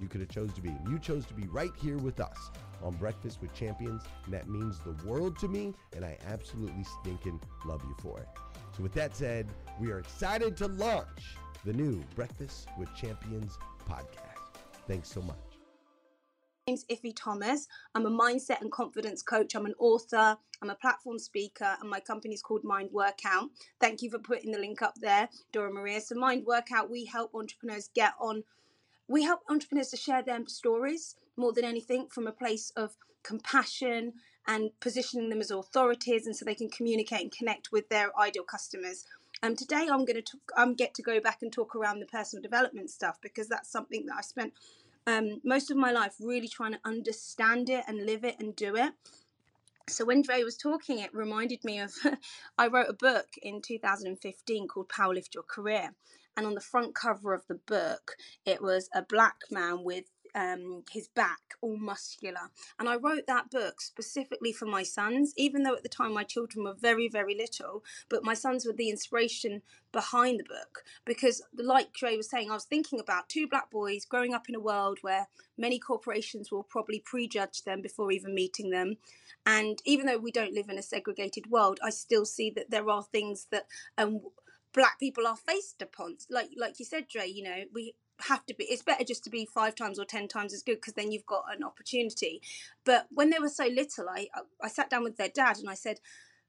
you could have chose to be. You chose to be right here with us on Breakfast with Champions, and that means the world to me, and I absolutely stinking love you for it. So with that said, we are excited to launch the new Breakfast with Champions podcast. Thanks so much. My name's Ify Thomas. I'm a mindset and confidence coach. I'm an author. I'm a platform speaker, and my company's called Mind Workout. Thank you for putting the link up there, Dora Maria. So Mind Workout, we help entrepreneurs to share their stories more than anything from a place of compassion and positioning them as authorities, and so they can communicate and connect with their ideal customers. And today I'm going to get to go back and talk around the personal development stuff, because that's something that I spent most of my life really trying to understand it and live it and do it. So when Dre was talking, it reminded me of I wrote a book in 2015 called Powerlift Your Career. And on the front cover of the book, it was a black man with his back all muscular. And I wrote that book specifically for my sons, even though at the time my children were very, very little. But my sons were the inspiration behind the book, because like Dre was saying, I was thinking about two black boys growing up in a world where many corporations will probably prejudge them before even meeting them. And even though we don't live in a segregated world, I still see that there are things that black people are faced upon. Like you said, Dre, you know, we have to be, it's better just to be 5 times or 10 times as good, because then you've got an opportunity. But when they were so little, I sat down with their dad and I said,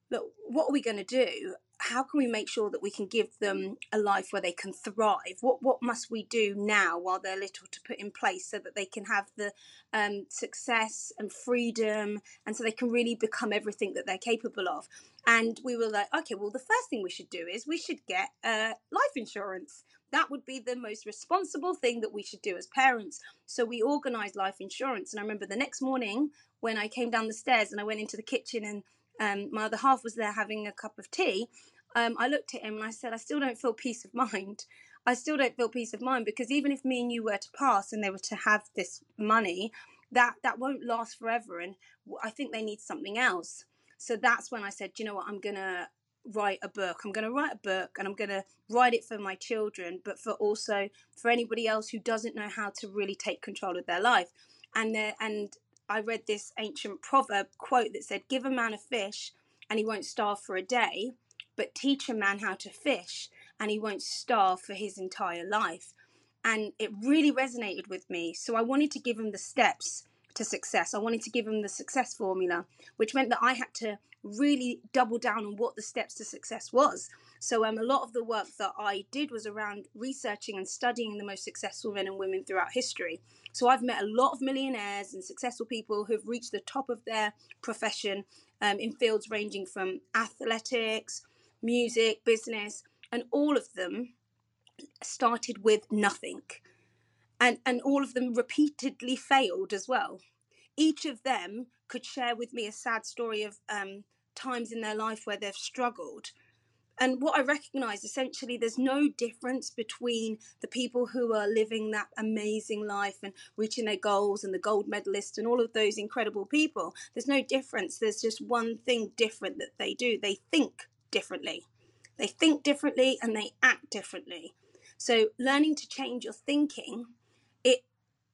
look, what are we going to do? How can we make sure that we can give them a life where they can thrive? What must we do now while they're little to put in place so that they can have the success and freedom, and so they can really become everything that they're capable of? And we were like, okay, well, the first thing we should do is we should get life insurance. That would be the most responsible thing that we should do as parents. So we organised life insurance. And I remember the next morning when I came down the stairs and I went into the kitchen and my other half was there having a cup of tea. I looked at him and I said, I still don't feel peace of mind. I still don't feel peace of mind, because even if me and you were to pass and they were to have this money, that won't last forever. And I think they need something else. So that's when I said, you know what, I'm going to write a book. I'm going to write a book, and I'm going to write it for my children, but for also for anybody else who doesn't know how to really take control of their life. And I read this ancient proverb quote that said, give a man a fish and he won't starve for a day, but teach a man how to fish and he won't starve for his entire life. And it really resonated with me. So I wanted to give him the steps to success. I wanted to give him the success formula, which meant that I had to really double down on what the steps to success was. So a lot of the work that I did was around researching and studying the most successful men and women throughout history. So I've met a lot of millionaires and successful people who've reached the top of their profession in fields ranging from athletics, music, business, and all of them started with nothing. And all of them repeatedly failed as well. Each of them could share with me a sad story of times in their life where they've struggled. And what I recognise, essentially, there's no difference between the people who are living that amazing life and reaching their goals and the gold medalists and all of those incredible people. There's no difference. There's just one thing different that they do. They think differently. They think differently and they act differently. So learning to change your thinking,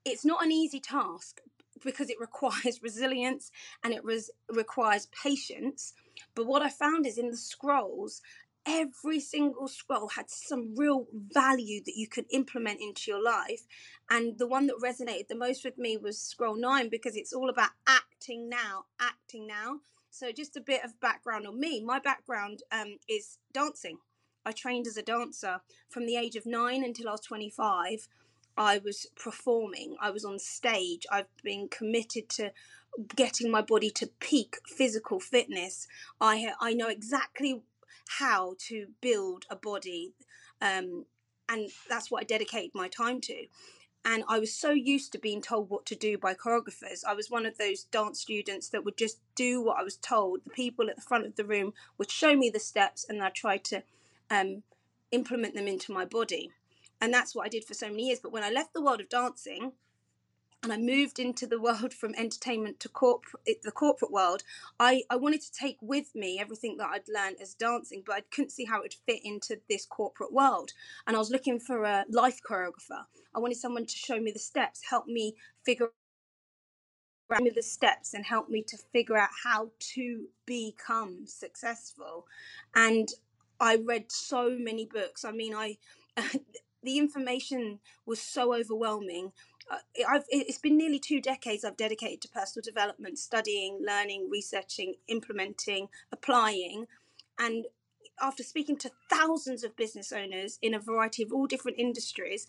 it's not an easy task, because it requires resilience and it requires patience. But what I found is in the scrolls, every single scroll had some real value that you could implement into your life. And the one that resonated the most with me was scroll 9, because it's all about acting now, acting now. So just a bit of background on me. My background is dancing. I trained as a dancer from the age of 9 until I was 25. I was performing, I was on stage, I've been committed to getting my body to peak physical fitness. I know exactly how to build a body, and that's what I dedicate my time to. And I was so used to being told what to do by choreographers. I was one of those dance students that would just do what I was told. The people at the front of the room would show me the steps and I tried to implement them into my body. And that's what I did for so many years. But when I left the world of dancing and I moved into the world from entertainment to the corporate world, I wanted to take with me everything that I'd learned as dancing, but I couldn't see how it would fit into this corporate world. And I was looking for a life choreographer. I wanted someone to show me the steps, help me figure out the steps and help me to figure out how to become successful. And I read so many books. I mean, the information was so overwhelming. It's been nearly 2 decades I've dedicated to personal development, studying, learning, researching, implementing, applying. And after speaking to thousands of business owners in a variety of all different industries,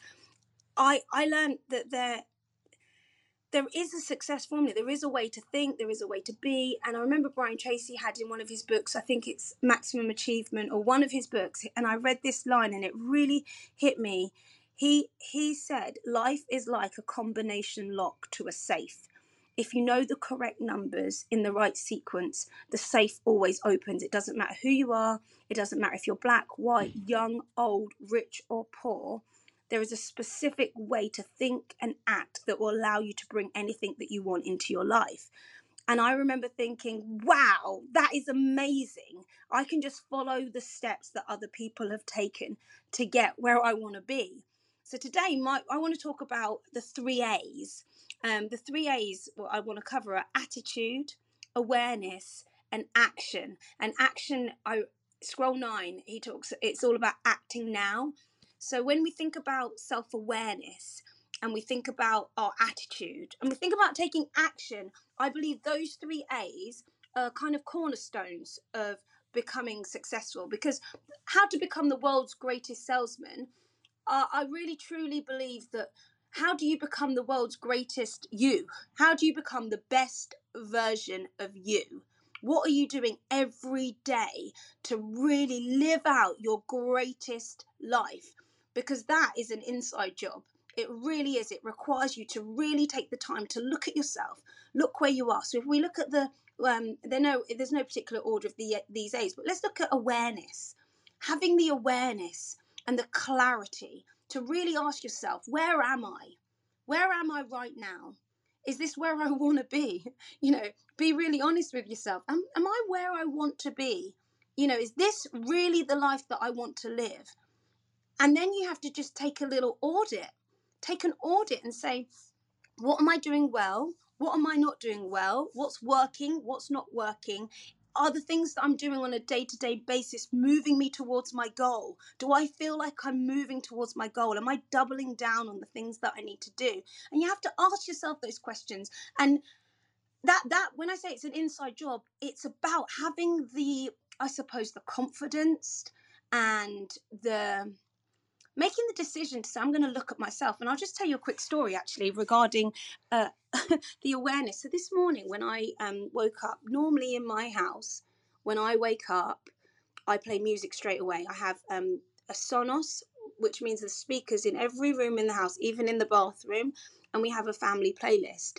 I learned that there is a success formula. There is a way to think. There is a way to be. And I remember Brian Tracy had in one of his books, I think it's Maximum Achievement or one of his books, and I read this line and it really hit me. He said, life is like a combination lock to a safe. If you know the correct numbers in the right sequence, the safe always opens. It doesn't matter who you are. It doesn't matter if you're black, white, young, old, rich or poor. There is a specific way to think and act that will allow you to bring anything that you want into your life. And I remember thinking, wow, that is amazing. I can just follow the steps that other people have taken to get where I want to be. So today, I want to talk about the 3 A's. The 3 A's what I want to cover are attitude, awareness, and action. And action, scroll 9, he talks, it's all about acting now. So when we think about self-awareness and we think about our attitude and we think about taking action, I believe those three A's are kind of cornerstones of becoming successful. Because how to become the world's greatest salesman, I really truly believe that how do you become the world's greatest you? How do you become the best version of you? What are you doing every day to really live out your greatest life? Because that is an inside job. It really is. It requires you to really take the time to look at yourself, look where you are. So if we look at the, there's no particular order of these A's, but let's look at awareness. Having the awareness and the clarity to really ask yourself, where am I? Where am I right now? Is this where I want to be? You know, be really honest with yourself. Am I where I want to be? You know, is this really the life that I want to live? And then you have to just take a little audit. Take an audit and say, what am I doing well? What am I not doing well? What's working? What's not working? Are the things that I'm doing on a day-to-day basis moving me towards my goal? Do I feel like I'm moving towards my goal? Am I doubling down on the things that I need to do? And you have to ask yourself those questions. And that when I say it's an inside job, it's about having the, I suppose, the confidence and the making the decision to say, I'm going to look at myself. And I'll just tell you a quick story, actually, regarding the awareness. So this morning when I woke up, normally in my house, when I wake up, I play music straight away. I have a Sonos, which means the speakers in every room in the house, even in the bathroom. And we have a family playlist.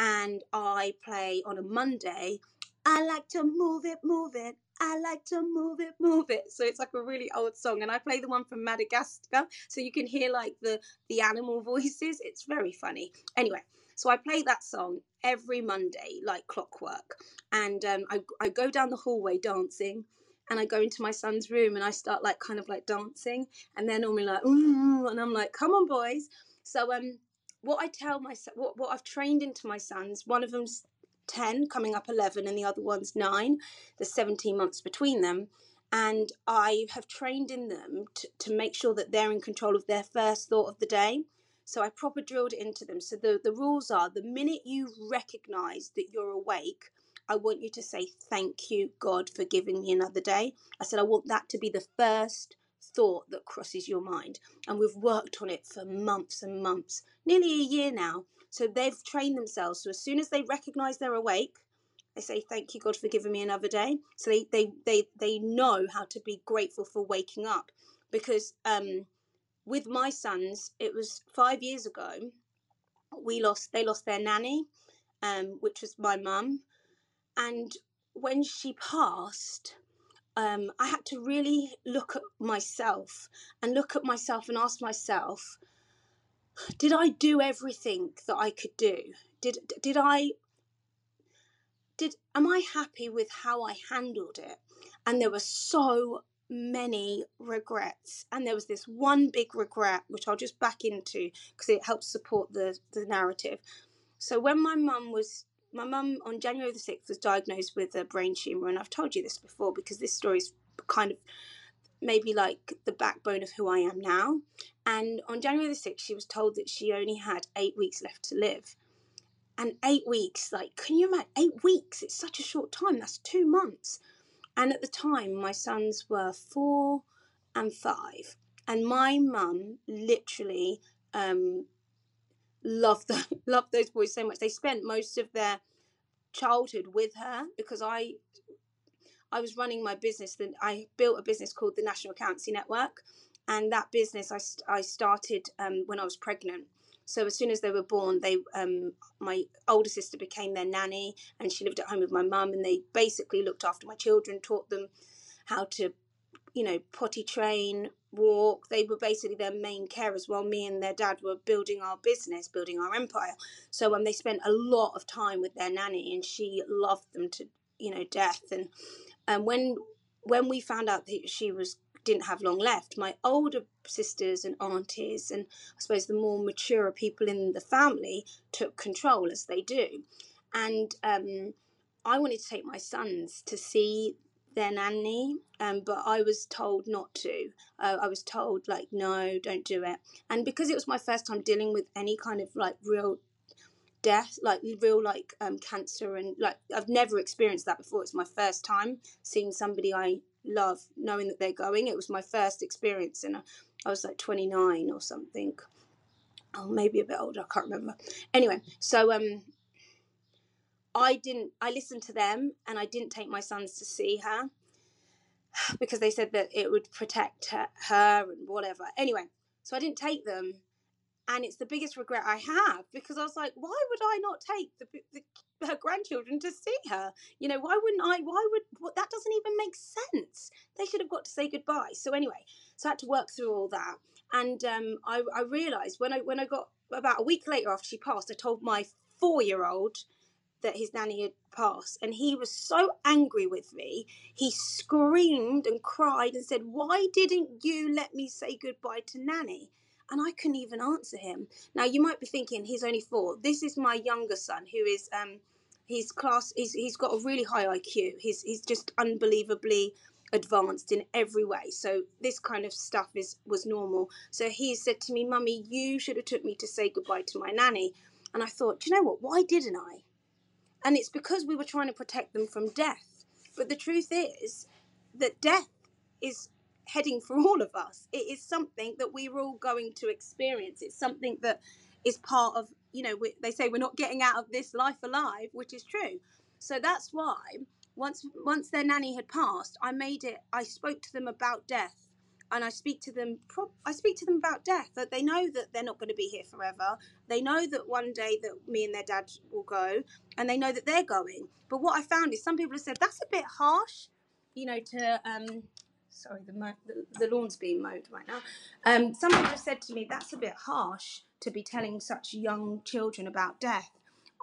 And I play on a Monday, I like to move it, move it. I like to move it, move it. So it's like a really old song. And I play the one from Madagascar. So you can hear like the animal voices. It's very funny. Anyway, so I play that song every Monday, like clockwork. And I go down the hallway dancing. And I go into my son's room and I start like kind of like dancing. And they're normally like, ooh, and I'm like, come on, boys. So what I tell my son, what I've trained into my sons, one of them's 10 coming up 11 and the other one's 9. There's 17 months between them, and I have trained in them to make sure that they're in control of their first thought of the day. So I proper drilled it into them. So the rules are, the minute you recognize that you're awake, I want you to say, thank you, God, for giving me another day. I said, I want that to be the first thought that crosses your mind. And we've worked on it for months and months, nearly a year now. So they've trained themselves. So as soon as they recognize they're awake, they say, thank you, God, for giving me another day. So they know how to be grateful for waking up. Because with my sons, it was 5 years ago, they lost their nanny, which was my mum. And when she passed, I had to really look at myself and ask myself, did I do everything that I could do? Am I happy with how I handled it? And there were so many regrets. And there was this one big regret, which I'll just back into because it helps support the narrative. So when my mum on January the 6th was diagnosed with a brain tumour. And I've told you this before because this story is kind of maybe like the backbone of who I am now. And on January the 6th, she was told that she only had 8 weeks left to live. And 8 weeks, like, can you imagine? 8 weeks, it's such a short time. That's 2 months. And at the time, my sons were 4 and 5. And my mum literally loved those boys so much. They spent most of their childhood with her because I was running my business. Then I built a business called the National Accountancy Network. And that business I started when I was pregnant. So as soon as they were born, my older sister became their nanny and she lived at home with my mum. And they basically looked after my children, taught them how to, you know, potty train, walk. They were basically their main carers while me and their dad were building our business, building our empire. So they spent a lot of time with their nanny and she loved them to, you know, death. And when we found out that she didn't have long left, my older sisters and aunties and I suppose the more mature people in the family took control, as they do. And I wanted to take my sons to see then Annie, but I was told not to. I was told, like, no, don't do it. And because it was my first time dealing with any kind of, like, real death, like, real, like, cancer, and, like, I've never experienced that before. It's my first time seeing somebody I love, knowing that they're going. It was my first experience, and I was, like, 29 or something. Oh, maybe a bit older, I can't remember. Anyway, so I listened to them, and I didn't take my sons to see her because they said that it would protect her and whatever. Anyway, so I didn't take them, and it's the biggest regret I have, because I was like, why would I not take her grandchildren to see her? You know, why wouldn't I? That doesn't even make sense. They should have got to say goodbye. So anyway, so I had to work through all that. And I realised when I got about a week later after she passed, I told my 4-year-old that his nanny had passed, and he was so angry with me. He screamed and cried and said, "Why didn't you let me say goodbye to Nanny?" And I couldn't even answer him. Now you might be thinking he's only 4. This is my younger son, who is his class. He's got a really high IQ. He's just unbelievably advanced in every way, so this kind of stuff was normal. So he said to me, "Mummy, you should have took me to say goodbye to my nanny." And I thought, do you know what, why didn't I? And it's because we were trying to protect them from death. But the truth is that death is heading for all of us. It is something that we're all going to experience. It's something that is part of, you know, they say we're not getting out of this life alive, which is true. So that's why Once their nanny had passed, I spoke to them about death, and I speak to them about death, that they know that they're not going to be here forever. They know that one day that me and their dad will go, and they know that they're going. But what I found is some people have said, that's a bit harsh, you know, to, sorry, the lawn's being mowed right now. Some people have said to me, that's a bit harsh to be telling such young children about death.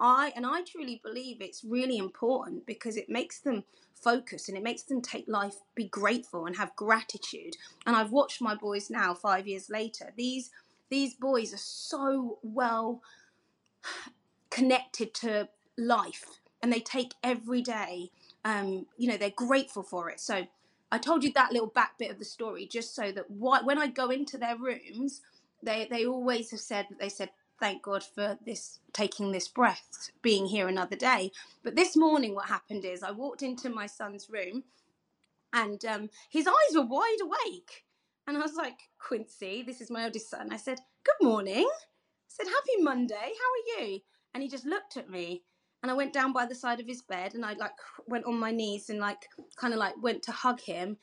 I truly believe it's really important, because it makes them focus, and it makes them take life, be grateful and have gratitude. And I've watched my boys now 5 years later. These boys are so well connected to life, and they take every day, you know, they're grateful for it. So I told you that little back bit of the story just so that when I go into their rooms, they always have said that they said, "Thank God for this, taking this breath, being here another day." But this morning what happened is I walked into my son's room, and his eyes were wide awake. And I was like, "Quincy," this is my oldest son, I said, "Good morning." I said, "Happy Monday, how are you?" And he just looked at me. And I went down by the side of his bed, and I like went on my knees and like kind of like went to hug him.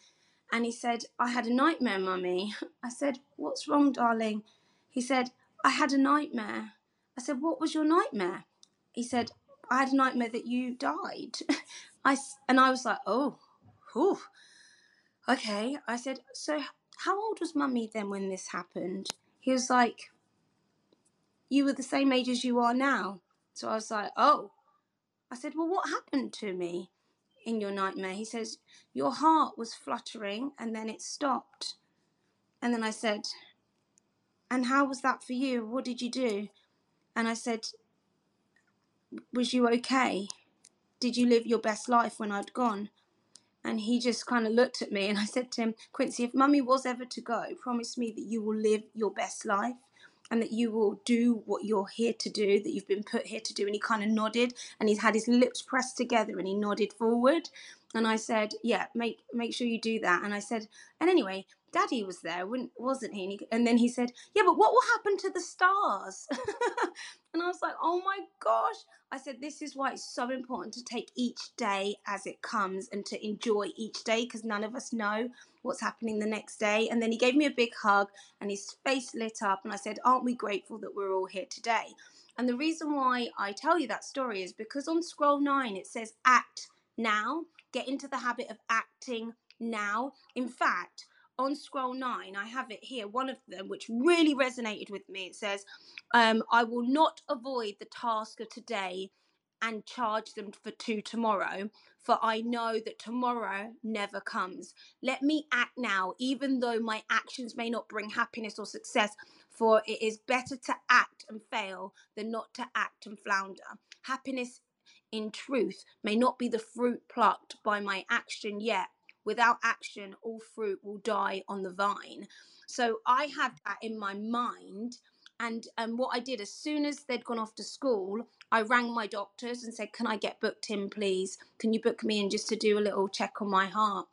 And he said, "I had a nightmare, Mummy." I said, "What's wrong, darling?" He said, "I had a nightmare." I said, "What was your nightmare?" He said, "I had a nightmare that you died." And I was like, "Oh, whew. Okay." I said, "So how old was Mummy then when this happened?" He was like, "You were the same age as you are now." So I was like, "Oh." I said, "Well, what happened to me in your nightmare?" He says, "Your heart was fluttering and then it stopped." And then I said, "And how was that for you? What did you do?" And I said, "Was you okay? Did you live your best life when I'd gone?" And he just kind of looked at me, and I said to him, "Quincy, if Mummy was ever to go, promise me that you will live your best life and that you will do what you're here to do, that you've been put here to do." And he kind of nodded, and he's had his lips pressed together, and he nodded forward. And I said, "Yeah, make sure you do that." And I said, "And anyway, Daddy was there, wasn't he?" And then he said, "Yeah, but what will happen to the stars?" And I was like, "Oh my gosh." I said, this is why it's so important to take each day as it comes and to enjoy each day, because none of us know what's happening the next day. And then he gave me a big hug, and his face lit up. And I said, "Aren't we grateful that we're all here today?" And the reason why I tell you that story is because on scroll 9, it says act now, get into the habit of acting now. In fact, on scroll 9, I have it here, one of them, which really resonated with me. It says, "I will not avoid the task of today and charge them for to tomorrow, for I know that tomorrow never comes. Let me act now, even though my actions may not bring happiness or success, for it is better to act and fail than not to act and flounder. Happiness, in truth, may not be the fruit plucked by my action yet, Without action, all fruit will die on the vine. So I had that in my mind. And what I did, as soon as they'd gone off to school, I rang my doctors and said, can I get booked in, please? Can you book me in just to do a little check on my heart?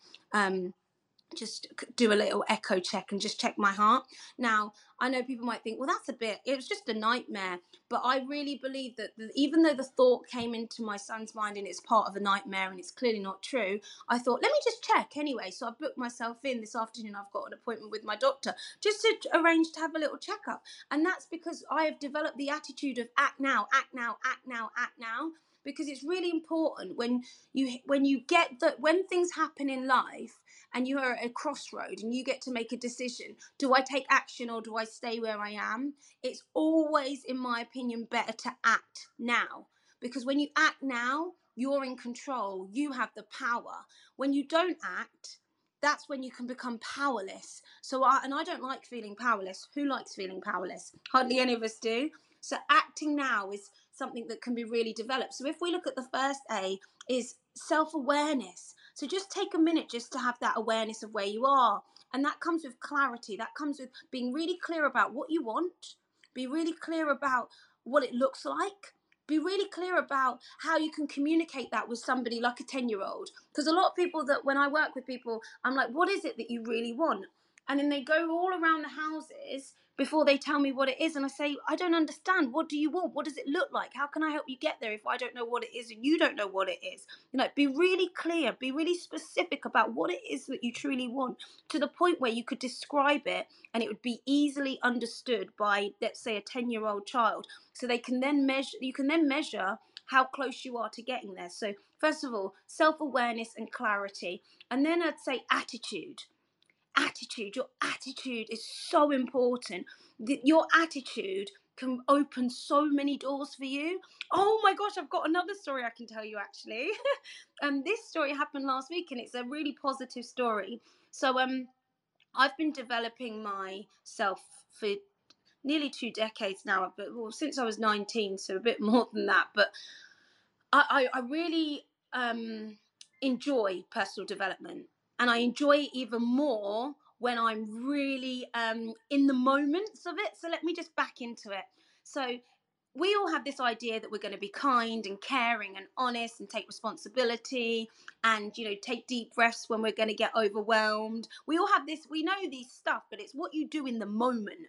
Just do a little echo check and just check my heart. Now, I know people might think, well, that's a bit, it was just a nightmare. But I really believe that even though the thought came into my son's mind and it's part of a nightmare and it's clearly not true, I thought, let me just check anyway. So I booked myself in this afternoon. I've got an appointment with my doctor just to arrange to have a little checkup. And that's because I have developed the attitude of act now, act now, act now, act now. Because it's really important when you get that, when things happen in life and you are at a crossroad and you get to make a decision, do I take action or do I stay where I am? It's always, in my opinion, better to act now, because when you act now, you're in control, you have the power. When you don't act, that's when you can become powerless. So I don't like feeling powerless. Who likes feeling powerless? Hardly any of us do. So acting now is something that can be really developed. So if we look at the first A, is self-awareness. So just take a minute just to have that awareness of where you are. And that comes with clarity. That comes with being really clear about what you want. Be really clear about what it looks like. Be really clear about how you can communicate that with somebody like a 10-year-old. Because a lot of people that, when I work with people, I'm like, what is it that you really want? And then they go all around the houses before they tell me what it is. And I say, I don't understand. What do you want? What does it look like? How can I help you get there if I don't know what it is and you don't know what it is? You know, be really clear, be really specific about what it is that you truly want, to the point where you could describe it and it would be easily understood by, let's say, a 10-year-old child. So they can then measure, you can then measure how close you are to getting there. So first of all, self-awareness and clarity. And then I'd say attitude. Attitude, your attitude is so important. Your attitude can open so many doors for you. Oh my gosh, I've got another story I can tell you actually. This story happened last week and it's a really positive story. So I've been developing myself for nearly 2 decades now, but well, since I was 19, so a bit more than that. But I really enjoy personal development. And I enjoy it even more when I'm really in the moments of it. So let me just back into it. So we all have this idea that we're going to be kind and caring and honest and take responsibility and, you know, take deep breaths when we're going to get overwhelmed. We all have this, we know these stuff, but it's what you do in the moment.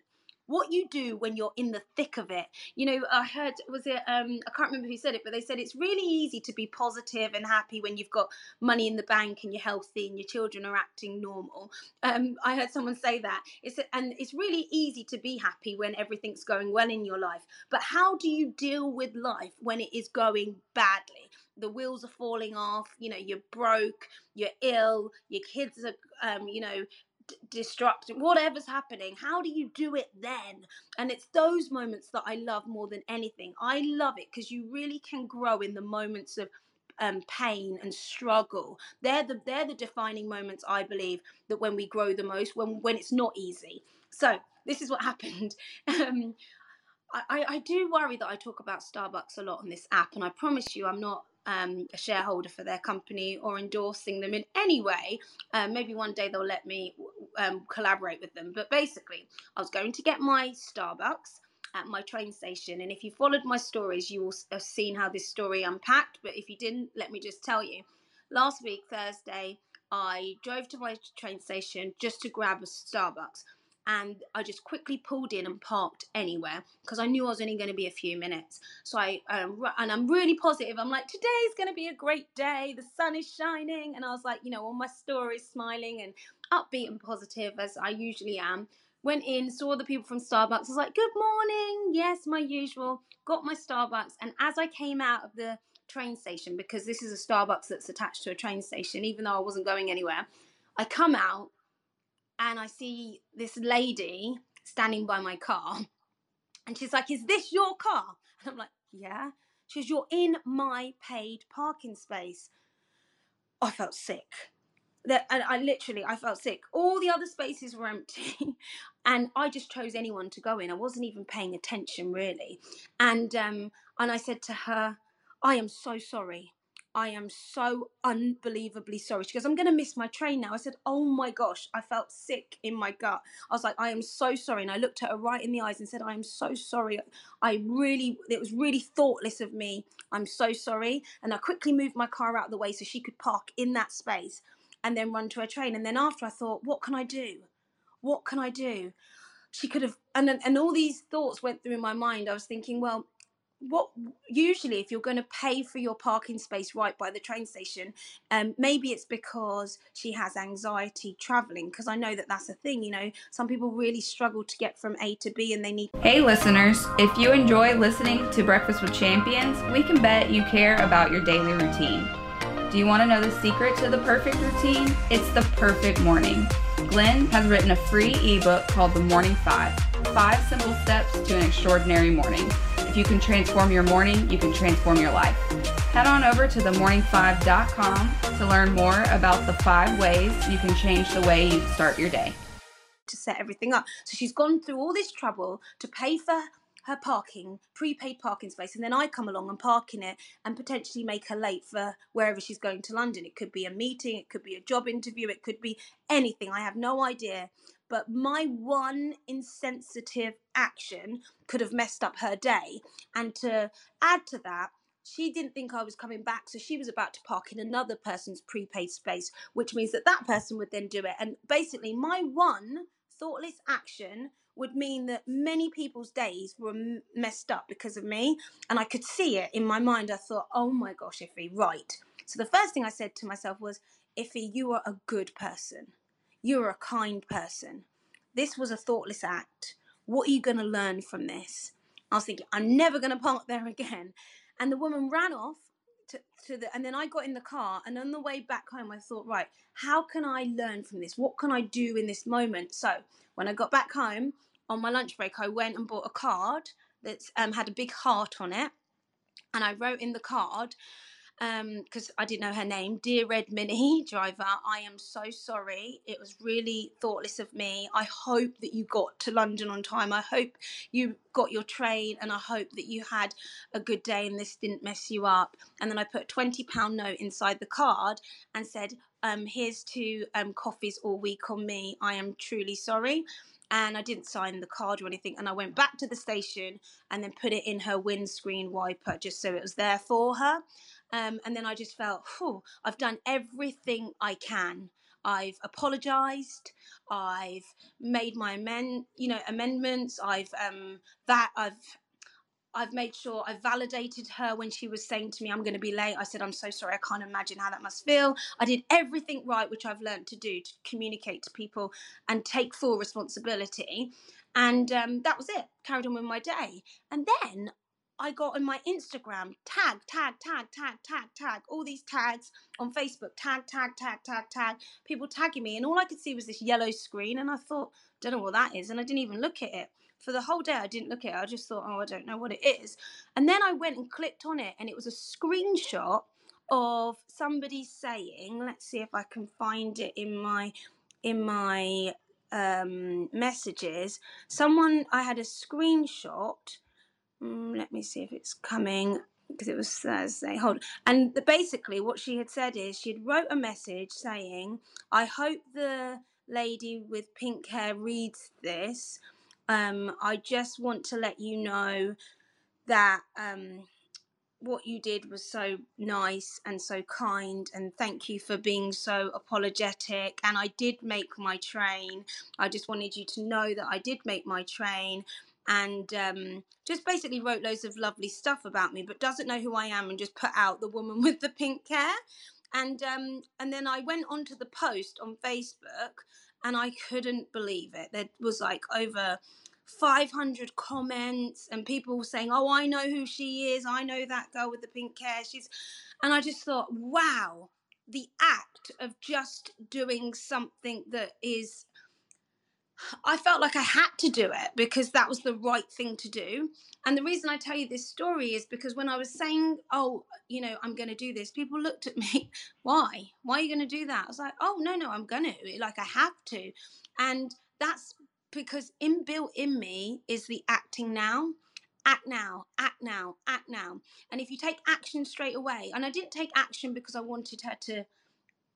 What you do when you're in the thick of it. You know, I heard, was it, I can't remember who said it, but they said it's really easy to be positive and happy when you've got money in the bank and you're healthy and your children are acting normal. I heard someone say that. And it's really easy to be happy when everything's going well in your life. But how do you deal with life when it is going badly? The wheels are falling off, you know, you're broke, you're ill, your kids are, you know, destructive, whatever's happening. How do you do it then? And it's those moments that I love more than anything. I love it because you really can grow in the moments of pain and struggle. They're the defining moments, I believe, that when we grow the most, when it's not easy. So this is what happened. I do worry that I talk about Starbucks a lot on this app, and I promise you I'm not a shareholder for their company or endorsing them in any way. Maybe one day they'll let me collaborate with them. But basically, I was going to get my Starbucks at my train station. And if you followed my stories, you will have seen how this story unpacked. But if you didn't, let me just tell you. Last week, Thursday, I drove to my train station just to grab a Starbucks. And I just quickly pulled in and parked anywhere because I knew I was only going to be a few minutes. So and I'm really positive. I'm like, today's going to be a great day. The sun is shining. And I was like, you know, all my stories, smiling and upbeat and positive as I usually am. Went in, saw the people from Starbucks. I was like, good morning. Yes, my usual. Got my Starbucks. And as I came out of the train station, because this is a Starbucks that's attached to a train station, even though I wasn't going anywhere, I come out. And I see this lady standing by my car. And she's like, is this your car? And I'm like, yeah. She goes, you're in my paid parking space. I felt sick. I felt sick. All the other spaces were empty. And I just chose anyone to go in. I wasn't even paying attention, really. And I said to her, I am so sorry. I am so unbelievably sorry. She goes, I'm going to miss my train now. I said, oh my gosh, I felt sick in my gut. I was like, I am so sorry. And I looked at her right in the eyes and said, I am so sorry. It was really thoughtless of me. I'm so sorry. And I quickly moved my car out of the way so she could park in that space and then run to her train. And then after I thought, what can I do? What can I do? She could have, and all these thoughts went through my mind. I was thinking, well, what usually if you're going to pay for your parking space right by the train station, maybe it's because she has anxiety traveling, because I know that that's a thing. You know, some people really struggle to get from A to B and they need. Hey listeners, if you enjoy listening to Breakfast with Champions, we can bet you care about your daily routine. Do you want to know the secret to the perfect routine? It's the perfect morning. Glenn has written a free ebook called The Morning 5 simple steps to an extraordinary morning. You can transform your morning, you can transform your life. Head on over to themorning5.com to learn more about the 5 ways you can change the way you start your day. To set everything up. So she's gone through all this trouble to pay for her parking, prepaid parking space, and then I come along and park in it and potentially make her late for wherever she's going to London. It could be a meeting, it could be a job interview, it could be anything. I have no idea. But my one insensitive action could have messed up her day. And to add to that, she didn't think I was coming back, so she was about to park in another person's prepaid space, which means that that person would then do it. And basically, my one thoughtless action would mean that many people's days were messed up because of me. And I could see it in my mind. I thought, oh my gosh, Ify, right. So the first thing I said to myself was, Ify, you are a good person. You're a kind person. This was a thoughtless act. What are you going to learn from this? I was thinking, I'm never going to park there again. And the woman ran off and then I got in the car, and on the way back home, I thought, right, how can I learn from this? What can I do in this moment? So when I got back home on my lunch break, I went and bought a card that had a big heart on it. And I wrote in the card, because I didn't know her name, Dear Red Mini Driver, I am so sorry. It was really thoughtless of me. I hope that you got to London on time. I hope you got your train, and I hope that you had a good day and this didn't mess you up. And then I put a £20 note inside the card and said, here's to coffees all week on me. I am truly sorry. And I didn't sign the card or anything. And I went back to the station and then put it in her windscreen wiper just so it was there for her. And then I just felt, I've done everything I can. I've apologised. I've made my amendments. I've made sure I validated her when she was saying to me, I'm going to be late. I said, I'm so sorry. I can't imagine how that must feel. I did everything right, which I've learned to do, to communicate to people and take full responsibility. And that was it. Carried on with my day. And then I got on my Instagram, tag, all these tags on Facebook, tag, people tagging me. And all I could see was this yellow screen. And I thought, don't know what that is. And I didn't even look at it. For the whole day, I didn't look at it. I just thought, I don't know what it is. And then I went and clicked on it, and it was a screenshot of somebody saying, let's see if I can find it in my messages. I had a screenshot. Let me see if it's coming, because it was Thursday. Hold on. And basically what she had said is she had wrote a message saying, I hope the lady with pink hair reads this. I just want to let you know that what you did was so nice and so kind, and thank you for being so apologetic. And I did make my train. I just wanted you to know that I did make my train. And just basically wrote loads of lovely stuff about me, but doesn't know who I am, and just put out the woman with the pink hair. And then I went onto the post on Facebook, and I couldn't believe it. There was like over 500 comments and people saying, oh, I know who she is. I know that girl with the pink hair. And I just thought, wow, the act of just doing something that is, I felt like I had to do it because that was the right thing to do. And the reason I tell you this story is because when I was saying, I'm going to do this, people looked at me, why are you going to do that? I was like, no, I'm going to, I have to. And that's because inbuilt in me is the acting now. act now. And if you take action straight away, and I didn't take action because I wanted her to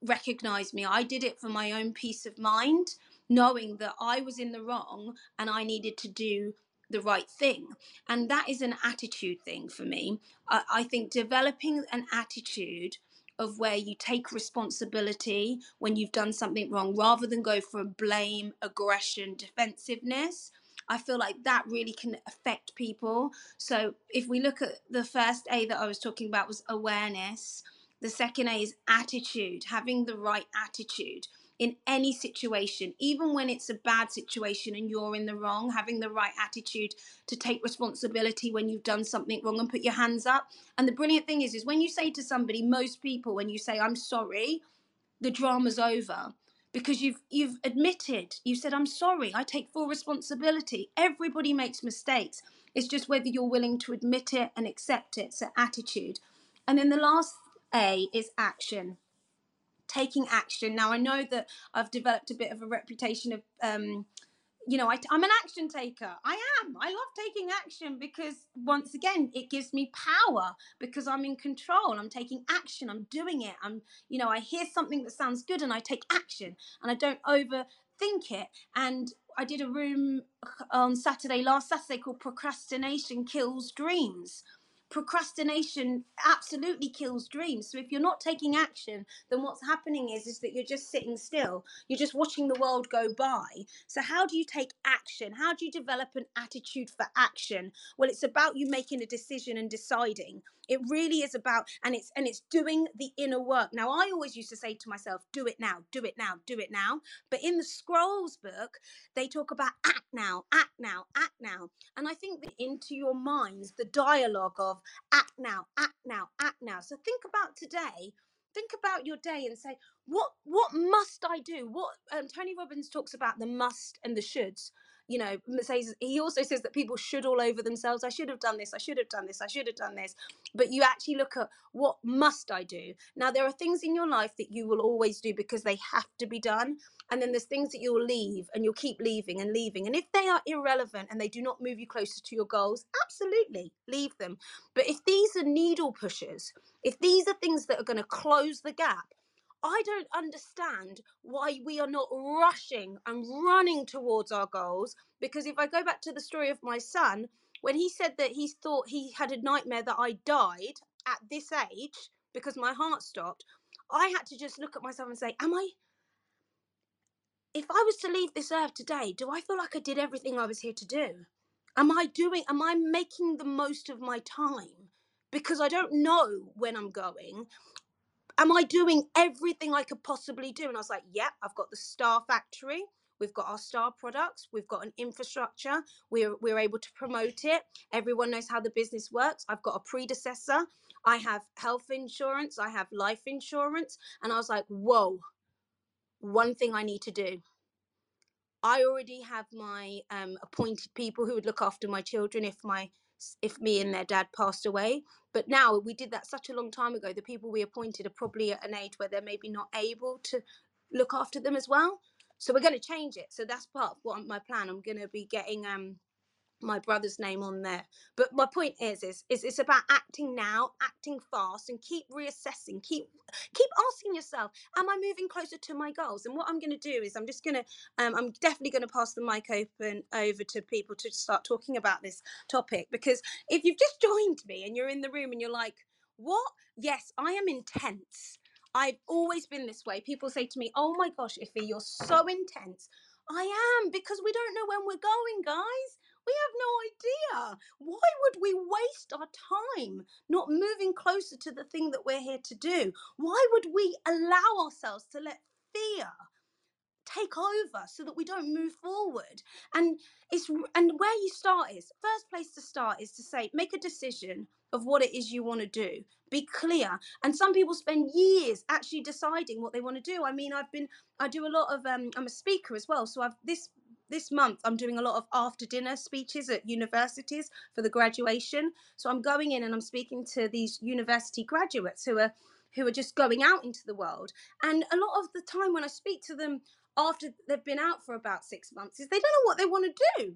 recognize me. I did it for my own peace of mind, knowing that I was in the wrong and I needed to do the right thing. And that is an attitude thing for me. I think developing an attitude of where you take responsibility when you've done something wrong, rather than go for blame, aggression, defensiveness, I feel like that really can affect people. So if we look at the first A that I was talking about was awareness. The second A is attitude, having the right attitude in any situation, even when it's a bad situation and you're in the wrong, having the right attitude to take responsibility when you've done something wrong and put your hands up. And the brilliant thing is when you say to somebody, most people, when you say, I'm sorry, the drama's over. Because you've admitted, you said, I'm sorry, I take full responsibility. Everybody makes mistakes. It's just whether you're willing to admit it and accept it. So attitude. And then the last A is action. Taking action. Now, I know that I've developed a bit of a reputation of, I'm an action taker. I love taking action because, once again, it gives me power because I'm in control. I'm taking action. I'm doing it. I hear something that sounds good and I take action and I don't overthink it. And I did a room on last Saturday, called Procrastination Kills Dreams. Procrastination absolutely kills dreams. So if you're not taking action, then what's happening is that you're just sitting still. You're just watching the world go by. So how do you take action? How do you develop an attitude for action? Well, it's about you making a decision and deciding. It really is about, and it's doing the inner work. Now, I always used to say to myself, do it now. But in the Scrolls book, they talk about act now. And I think that into your minds, the dialogue of act now. So think about today. Think about your day and say, what must I do? What Tony Robbins talks about the must and the shoulds. He also says that people should all over themselves. I should have done this. But you actually look at what must I do? Now, there are things in your life that you will always do because they have to be done. And then there's things that you'll leave and you'll keep leaving. And if they are irrelevant and they do not move you closer to your goals, absolutely leave them. But if these are needle pushers, if these are things that are going to close the gap, I don't understand why we are not rushing and running towards our goals. Because if I go back to the story of my son, when he said that he thought he had a nightmare that I died at this age because my heart stopped, I had to just look at myself and say, if I was to leave this earth today, do I feel like I did everything I was here to do? Am I making the most of my time? Because I don't know when I'm going. Am I doing everything I could possibly do? And I was like, yep, I've got the Star Factory. We've got our Star products. We've got an infrastructure. We're able to promote it. Everyone knows how the business works. I've got a predecessor. I have health insurance. I have life insurance. And I was like, whoa, one thing I need to do. I already have my appointed people who would look after my children if me and their dad passed away. But now we did that such a long time ago. The people we appointed are probably at an age where they're maybe not able to look after them as well. So we're going to change it. So that's part of what my plan. I'm going to be getting my brother's name on there. But my point is it's about acting now, acting fast, and keep reassessing. Keep asking yourself, am I moving closer to my goals? And what I'm going to do is I'm definitely going to pass the mic over to people to start talking about this topic. Because if you've just joined me and you're in the room and you're like, what? Yes, I am intense. I've always been this way. People say to me, oh my gosh, Ify, you're so intense. I am, because we don't know when we're going, guys. We have no idea. Why would we waste our time not moving closer to the thing that we're here to do? Why would we allow ourselves to let fear take over so that we don't move forward? And where you start is, first place to start is to say, make a decision of what it is you want to do. Be clear. And some people spend years actually deciding what they want to do. I mean, I do a lot of, I'm a speaker as well. So This month, I'm doing a lot of after-dinner speeches at universities for the graduation. So I'm going in and I'm speaking to these university graduates who are just going out into the world. And a lot of the time when I speak to them after they've been out for about 6 months is they don't know what they want to do.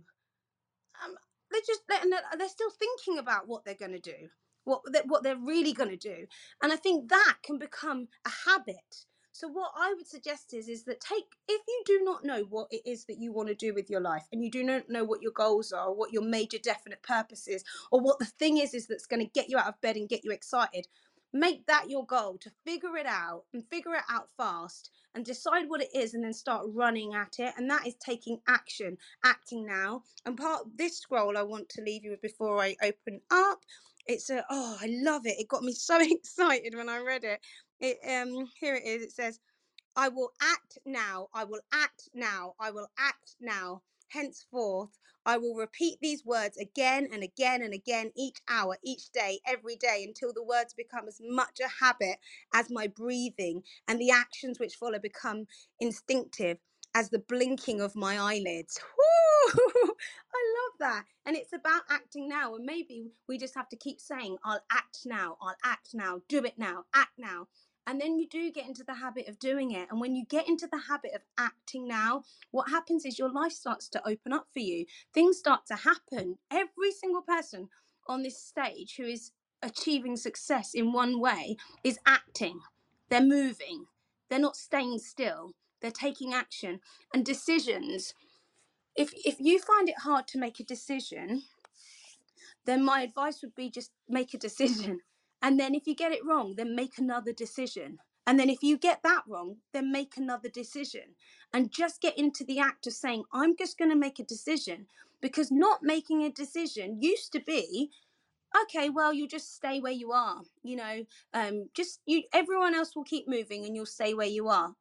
they're still thinking about what they're going to do, what they're really going to do. And I think that can become a habit. So what I would suggest is that if you do not know what it is that you want to do with your life, and you do not know what your goals are, or what your major definite purpose is, or what the thing is that's going to get you out of bed and get you excited, make that your goal, to figure it out, and figure it out fast, and decide what it is, and then start running at it. And that is taking action, acting now. And part of this scroll I want to leave you with before I open up, it's oh, I love it. It got me so excited when I read it. Here it is. It says, I will act now. I will act now. I will act now. Henceforth, I will repeat these words again and again and again, each hour, each day, every day, until the words become as much a habit as my breathing, and the actions which follow become instinctive as the blinking of my eyelids. Woo! I love that. And it's about acting now. And maybe we just have to keep saying, I'll act now, I'll act now, do it now, act now. And then you do get into the habit of doing it. And when you get into the habit of acting now, what happens is your life starts to open up for you. Things start to happen. Every single person on this stage who is achieving success in one way is acting. They're moving. They're not staying still. They're taking action. And decisions. If you find it hard to make a decision, then my advice would be just make a decision. And then if you get it wrong, then make another decision. And then if you get that wrong, then make another decision. And just get into the act of saying, I'm just going to make a decision. Because not making a decision used to be, okay, well, you just stay where you are. You know, everyone else will keep moving and you'll stay where you are.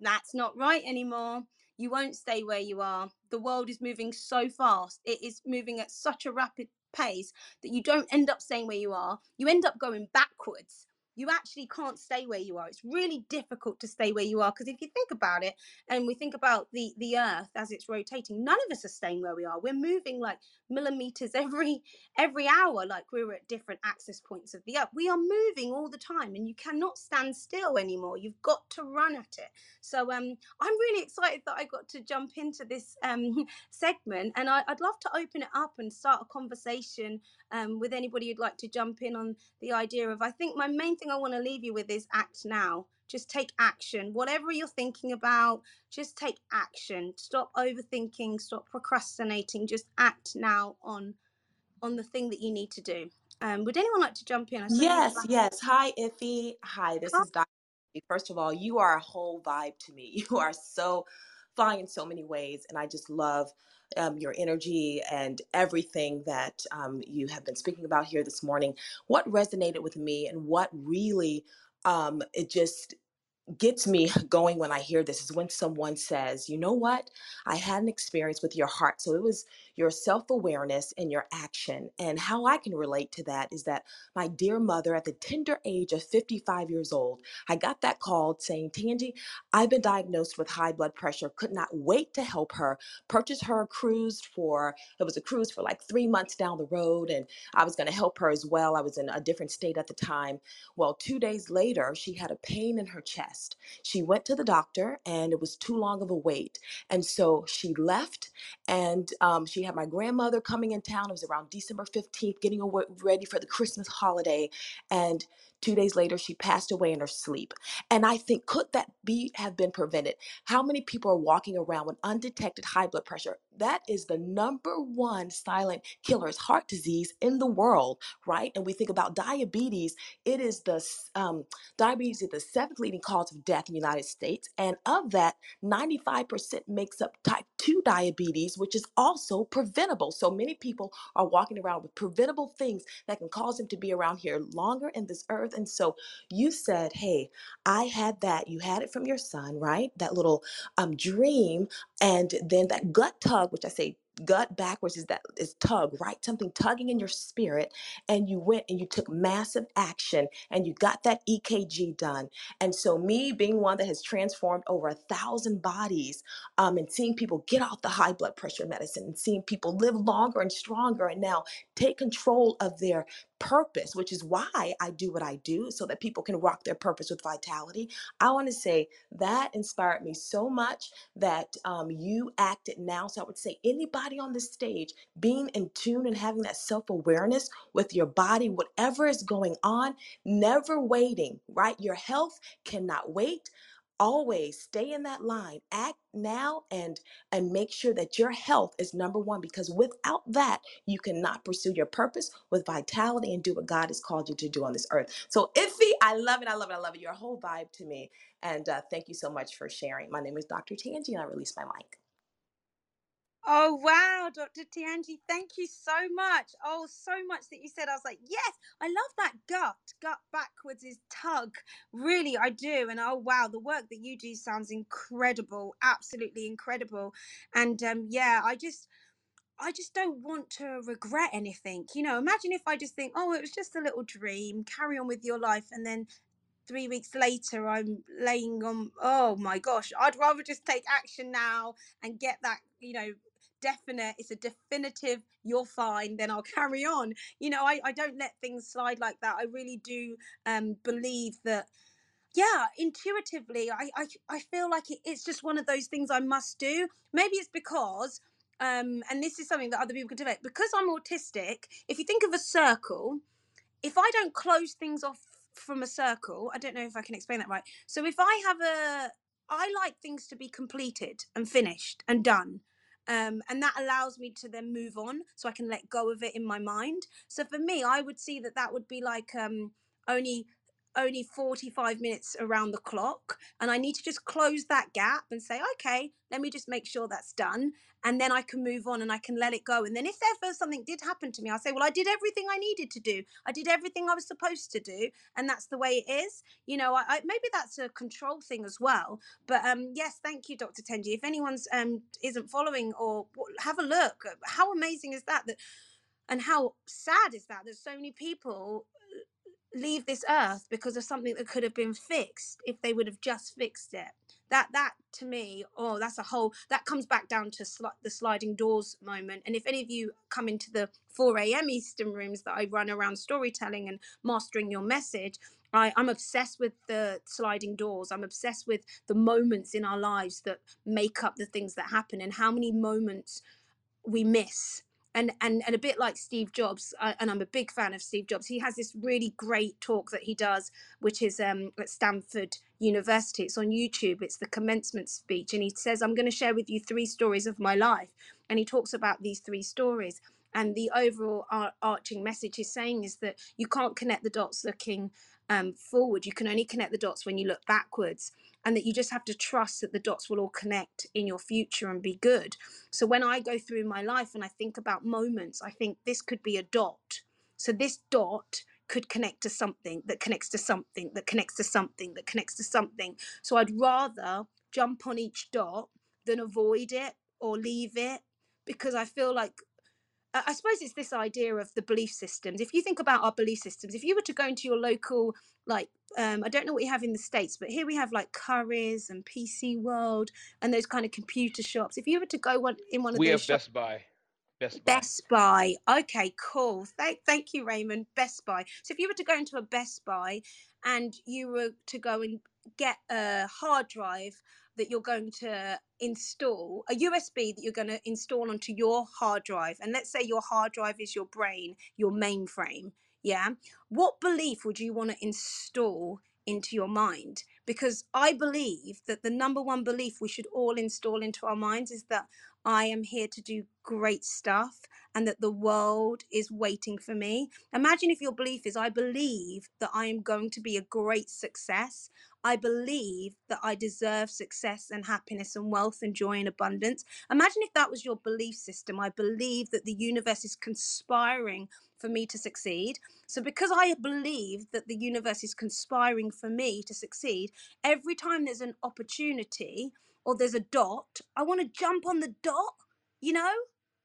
That's not right anymore. You won't stay where you are. The world is moving so fast. It is moving at such a rapid pace that you don't end up staying where you are. You end up going backwards. You actually can't stay where you are. It's really difficult to stay where you are, because if you think about it, and we think about the earth as it's rotating, none of us are staying where we are. We're moving like millimeters every hour, like we were at different access points of the earth. We are moving all the time, and you cannot stand still anymore. You've got to run at it. So I'm really excited that I got to jump into this segment, and I'd love to open it up and start a conversation with anybody who'd like to jump in on the idea of, I think my main thing I want to leave you with is act now. Just take action. Whatever you're thinking about, just take action. Stop overthinking, stop procrastinating, just act now on the thing that you need to do. Would anyone like to jump in? Yes. Hi, Ify. Hi, this is Dr. First of all, you are a whole vibe to me. You are so fly in so many ways, and I just love your energy and everything that you have been speaking about here this morning. What resonated with me and what really it just gets me going when I hear this is when someone says, you know what, I had an experience with your heart. So it was your self-awareness and your action. And how I can relate to that is that my dear mother, at the tender age of 55 years old, I got that call saying, Tangie, I've been diagnosed with high blood pressure, could not wait to help her, purchase her a cruise for like 3 months down the road. And I was going to help her as well. I was in a different state at the time. Well, 2 days later, she had a pain in her chest. She went to the doctor and it was too long of a wait. And so she left, and she had my grandmother coming in town. It was around December 15th, getting away, ready for the Christmas holiday. And 2 days later, she passed away in her sleep. And I think, could that have been prevented? How many people are walking around with undetected high blood pressure? That is the number one silent killer, is heart disease in the world, right? And we think about diabetes. It is diabetes is the seventh leading cause of death in the United States. And of that, 95% makes up type 2 diabetes, which is also preventable. So many people are walking around with preventable things that can cause them to be around here longer in this earth. And so you said, hey, I had that. You had it from your son, right? That little dream. And then that gut tug, which I say gut backwards is tug, right? Something tugging in your spirit. And you went and you took massive action and you got that EKG done. And so me being one that has transformed over 1,000 bodies and seeing people get off the high blood pressure medicine and seeing people live longer and stronger and now take control of their purpose, which is why I do what I do, so that people can rock their purpose with vitality. I want to say that inspired me so much that you acted now. So I would say anybody on this stage, being in tune and having that self-awareness with your body, whatever is going on, never waiting, right? Your health cannot wait. Always stay in that line, act now, and make sure that your health is number one, because without that, you cannot pursue your purpose with vitality and do what God has called you to do on this earth. So Ify, I love it. I love it. I love it. Your whole vibe to me. And thank you so much for sharing. My name is Dr. Tanji, and I release my mic. Oh, wow, Dr. Tanji, thank you so much. Oh, so much that you said. I was like, yes, I love that gut. Gut backwards is tug. Really, I do. And oh, wow, the work that you do sounds incredible. Absolutely incredible. And yeah, I just don't want to regret anything. You know, imagine if I just think, oh, it was just a little dream, carry on with your life. And then 3 weeks later, I'm laying on, oh my gosh, I'd rather just take action now and get that, you know, definite, it's a definitive, you're fine, then I'll carry on. You know, I don't let things slide like that. I really do believe that, yeah, intuitively, I feel like it's just one of those things I must do. Maybe it's because, and this is something that other people can develop, because I'm autistic, if you think of a circle, if I don't close things off from a circle, I don't know if I can explain that right. So if I have I like things to be completed and finished and done. And that allows me to then move on, so I can let go of it in my mind. So for me, I would see that would be like only 45 minutes around the clock. And I need to just close that gap and say, okay, let me just make sure that's done. And then I can move on and I can let it go. And then if ever something did happen to me, I'll say, well, I did everything I needed to do. I did everything I was supposed to do. And that's the way it is. You know, I maybe that's a control thing as well. But yes, thank you, Dr. Tanji. If anyone's isn't following, or have a look, how amazing is that? And how sad is that so many people leave this earth because of something that could have been fixed if they would have just fixed it. That to me, oh, that's a whole, that comes back down to the sliding doors moment. And if any of you come into the 4 a.m. Eastern rooms that I run around storytelling and mastering your message, I'm obsessed with the sliding doors. I'm obsessed with the moments in our lives that make up the things that happen, and how many moments we miss. And a bit like Steve Jobs, and I'm a big fan of Steve Jobs, he has this really great talk that he does, which is at Stanford University. It's on YouTube. It's the commencement speech. And he says, I'm going to share with you 3 stories of my life. And he talks about these 3 stories. And the overall arching message he's saying is that you can't connect the dots looking forward. You can only connect the dots when you look backwards. And that you just have to trust that the dots will all connect in your future and be good. So when I go through my life and I think about moments, I think this could be a dot. So this dot could connect to something that connects to something that connects to something that connects to something. So I'd rather jump on each dot than avoid it or leave it, because I feel like, I suppose it's this idea of the belief systems. If you think about our belief systems, if you were to go into your local, like, I don't know what you have in the States, but here we have like Currys and PC World and those kind of computer shops. If you were to go in one of those shops. We have Best Buy. Best Buy. Okay, cool. Thank you, Raymond. Best Buy. So if you were to go into a Best Buy and you were to go and get a hard drive that you're going to install, a USB that you're going to install onto your hard drive. And let's say your hard drive is your brain, your mainframe. Yeah. What belief would you want to install into your mind? Because I believe that the number one belief we should all install into our minds is that I am here to do great stuff and that the world is waiting for me. Imagine if your belief is, I believe that I am going to be a great success. I believe that I deserve success and happiness and wealth and joy and abundance. Imagine if that was your belief system. I believe that the universe is conspiring for me to succeed. So because I believe that the universe is conspiring for me to succeed, every time there's an opportunity or there's a dot, I want to jump on the dot, you know?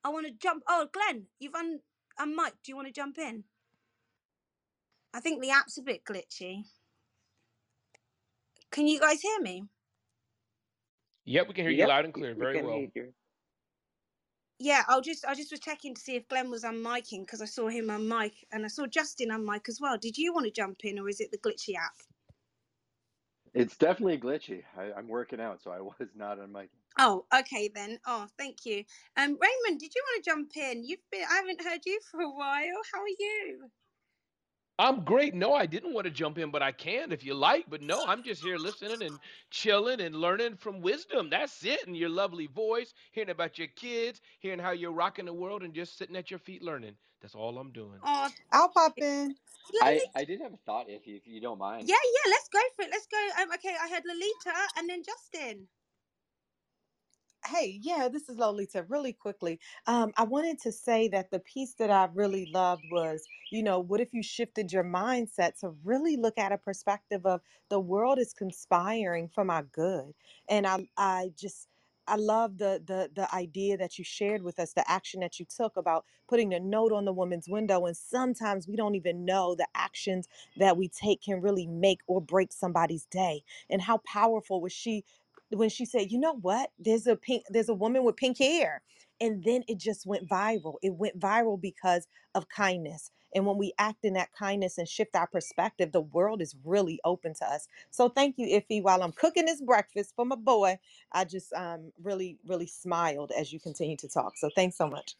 I want to jump. Oh, Glenn, you've unmiked. Do you want to jump in? I think the app's a bit glitchy. Can you guys hear me? Yep, we can hear you loud and clear. Very well. Yeah, I just was checking to see if Glenn was unmiking, because I saw him unmic and I saw Justin unmic as well. Did you want to jump in, or is it the glitchy app? It's definitely glitchy. I'm working out, so I was not unmiking. Oh, okay then. Oh, thank you. Raymond, did you want to jump in? I haven't heard you for a while. How are you? I'm great. No, I didn't want to jump in, but I can if you like. But no, I'm just here listening and chilling and learning from wisdom. That's it. And your lovely voice, hearing about your kids, hearing how you're rocking the world, and just sitting at your feet learning. That's all I'm doing. Oh, I'll pop in. I did have a thought, if you don't mind. Yeah, let's go for it. Let's go. Okay, I heard Lolita and then Justin. Hey, yeah, this is Lolita. Really quickly, I wanted to say that the piece that I really loved was, what if you shifted your mindset to really look at a perspective of the world is conspiring for my good. And I love the idea that you shared with us, the action that you took about putting a note on the woman's window. And sometimes we don't even know the actions that we take can really make or break somebody's day. And how powerful was she when she said, you know what, there's a woman with pink hair. And then it just went viral. It went viral because of kindness. And when we act in that kindness and shift our perspective, the world is really open to us. So thank you, Ify. While I'm cooking this breakfast for my boy, I just really, really smiled as you continue to talk. So thanks so much.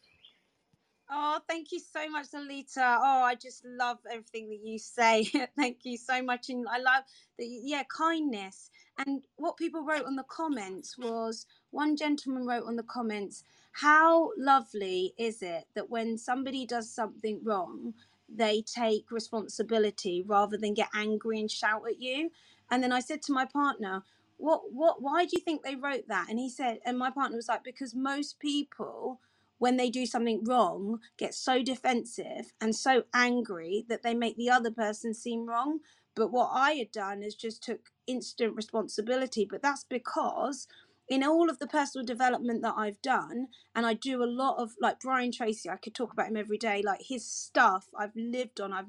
Oh, thank you so much, Lolita. Oh, I just love everything that you say. Thank you so much. And I love that, kindness. And what people wrote on the comments was, one gentleman wrote on the comments, how lovely is it that when somebody does something wrong, they take responsibility rather than get angry and shout at you? And then I said to my partner, why do you think they wrote that? And he said, and my partner was like, because most people, when they do something wrong, get so defensive and so angry that they make the other person seem wrong. But what I had done is just took instant responsibility. But that's because in all of the personal development that I've done, and I do a lot of, like Brian Tracy, I could talk about him every day, like his stuff I've lived on, I've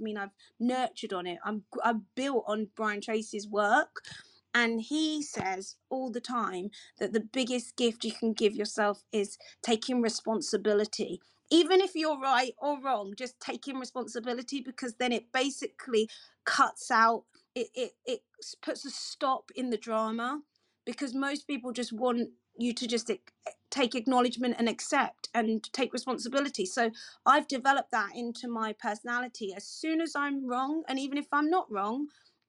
nurtured on it. I'm built on Brian Tracy's work. And he says all the time that the biggest gift you can give yourself is taking responsibility. Even if you're right or wrong, just taking responsibility, because then it basically cuts out, it puts a stop in the drama, because most people just want you to just take acknowledgement and accept and take responsibility. So I've developed that into my personality. As soon as I'm wrong, and even if I'm not wrong,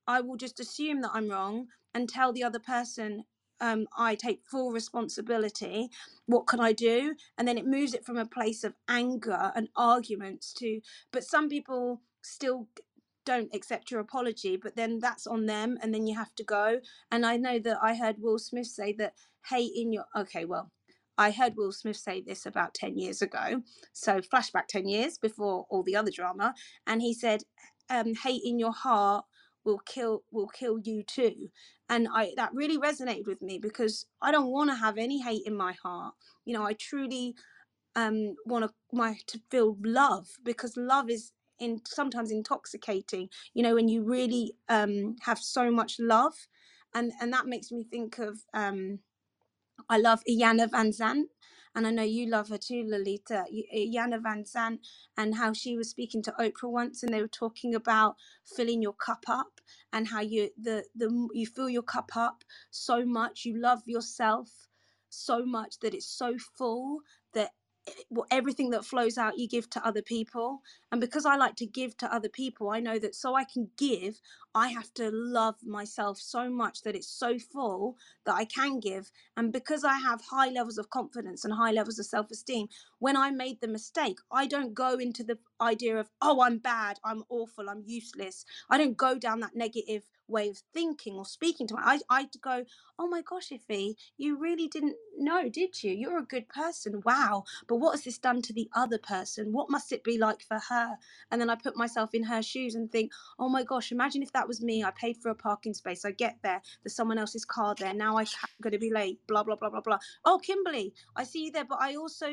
I will just assume that I'm wrong and tell the other person I take full responsibility. What can I do? And then it moves it from a place of anger and arguments to, but some people still don't accept your apology, but then that's on them and then you have to go. And I know that I heard Will Smith say that, I heard Will Smith say this about 10 years ago. So flashback 10 years before all the other drama. And he said, hate in your heart will kill you too. And that really resonated with me, because I don't want to have any hate in my heart. I truly want to feel love, because love is sometimes intoxicating, when you really have so much love. And that makes me think of, I love Iyanla Vanzant, and I know you love her too, Lolita. Iyanla Vanzant, and how she was speaking to Oprah once, and they were talking about filling your cup up, and how you fill your cup up so much, you love yourself so much that it's so full that everything that flows out you give to other people. And because I like to give to other people, I know that so I can give, I have to love myself so much that it's so full that I can give. And because I have high levels of confidence and high levels of self-esteem, when I made the mistake, I don't go into the idea of, oh, I'm bad, I'm awful, I'm useless. I don't go down that negative way of thinking or speaking to myself. I go, oh my gosh, Ify, you really didn't know, did you? You're a good person. Wow. But what has this done to the other person? What must it be like for her? And then I put myself in her shoes and think, oh my gosh, imagine if that was me. I paid for a parking space. I get there. There's someone else's car there. Now I'm going to be late. Blah, blah, blah, blah, blah. Oh, Kimberly, I see you there. But I also,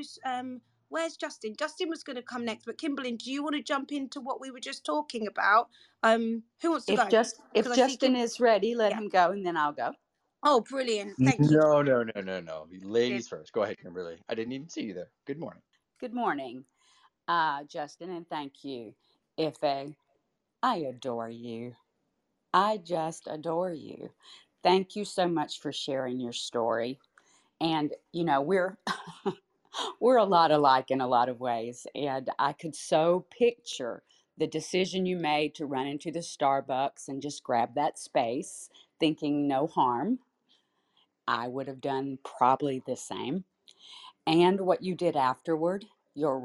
where's Justin? Justin was going to come next. But Kimberly, do you want to jump into what we were just talking about? Who wants to go? If Justin is ready, let him go, and then I'll go. Oh, brilliant. Thank you. No. Ladies first. Go ahead, Kimberly. I didn't even see you there. Good morning. Good morning, Justin, and thank you, Ify. I adore you. I just adore you. Thank you so much for sharing your story. And, you know, we're a lot alike in a lot of ways. And I could so picture the decision you made to run into the Starbucks and just grab that space, thinking no harm. I would have done probably the same. And what you did afterward, your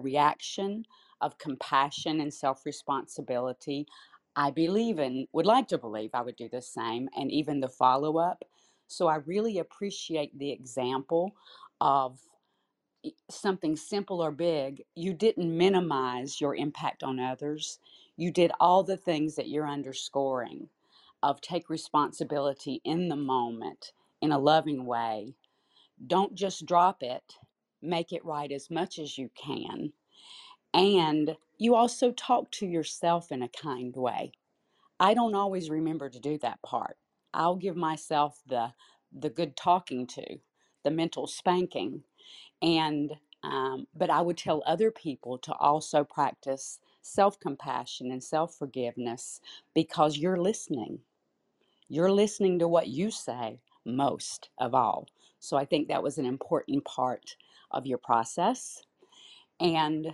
reaction of compassion and self-responsibility, I believe in, would like to believe I would do the same, and even the follow-up. So I really appreciate the example of something simple or big. You didn't minimize your impact on others. You did all the things that you're underscoring of take responsibility in the moment in a loving way. Don't just drop it, make it right as much as you can. And you also talk to yourself in a kind way. I don't always remember to do that part. I'll give myself the good talking to, the mental spanking. And but I would tell other people to also practice self-compassion and self-forgiveness, because you're listening. You're listening to what you say most of all. So I think that was an important part of your process. And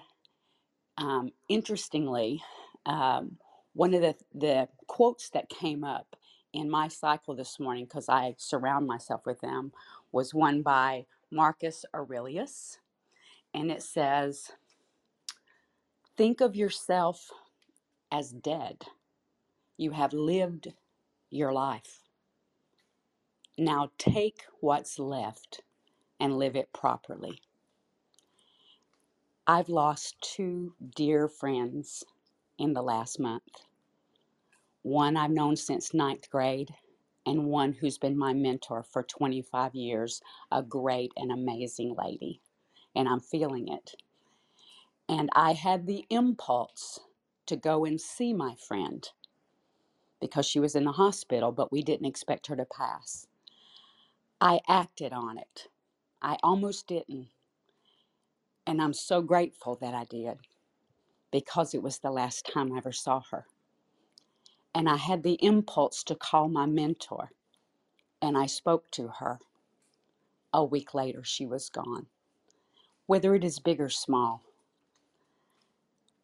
interestingly, one of the quotes that came up in my cycle this morning, because I surround myself with them, was one by Marcus Aurelius. And it says, think of yourself as dead. You have lived your life. Now take what's left and live it properly. I've lost two dear friends in the last month. One I've known since 9th grade, and one who's been my mentor for 25 years, a great and amazing lady, and I'm feeling it. And I had the impulse to go and see my friend because she was in the hospital, but we didn't expect her to pass. I acted on it. I almost didn't. And I'm so grateful that I did, because it was the last time I ever saw her. And I had the impulse to call my mentor, and I spoke to her. A week later, she was gone. Whether it is big or small,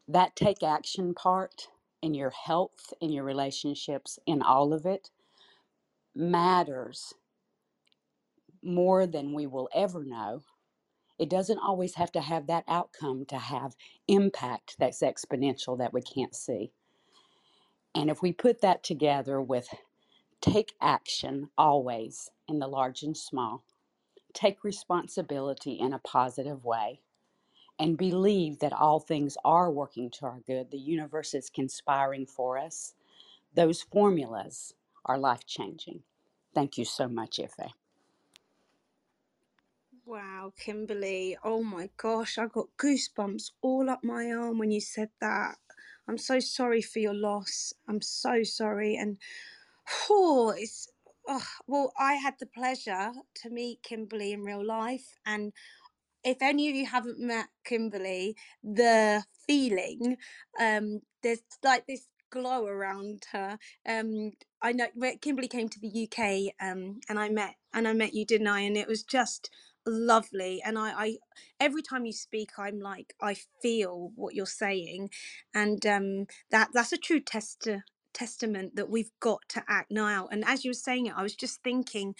that take action part in your health, in your relationships, in all of it, matters more than we will ever know. It doesn't always have to have that outcome to have impact that's exponential that we can't see. And if we put that together with take action always in the large and small, take responsibility in a positive way, and believe that all things are working to our good, the universe is conspiring for us, those formulas are life-changing. Thank you so much, Ify. Wow, Kimberly. Oh my gosh, I got goosebumps all up my arm when you said that. I'm so sorry for your loss. I'm so sorry. And well, I had the pleasure to meet Kimberly in real life. And if any of you haven't met Kimberly, the feeling, there's like this glow around her. I know Kimberly came to the UK, and I met you, didn't I? And it was just lovely. And I every time you speak, I'm like, I feel what you're saying. And that's a true testament that we've got to act now. And as you were saying it, I was just thinking